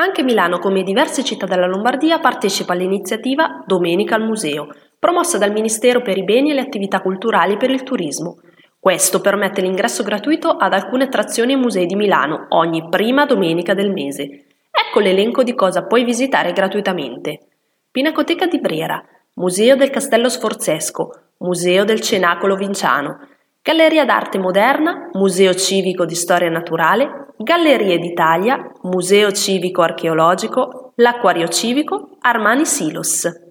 Anche Milano, come diverse città della Lombardia, partecipa all'iniziativa Domenica al Museo, promossa dal Ministero per i beni e le attività culturali e per il turismo. Questo permette l'ingresso gratuito ad alcune attrazioni e musei di Milano ogni prima domenica del mese. Ecco l'elenco di cosa puoi visitare gratuitamente: Pinacoteca di Brera, Museo del Castello Sforzesco, Museo del Cenacolo Vinciano, Galleria d'Arte Moderna, Museo Civico di Storia Naturale, Gallerie d'Italia, Museo Civico Archeologico, l'Acquario Civico, Armani Silos.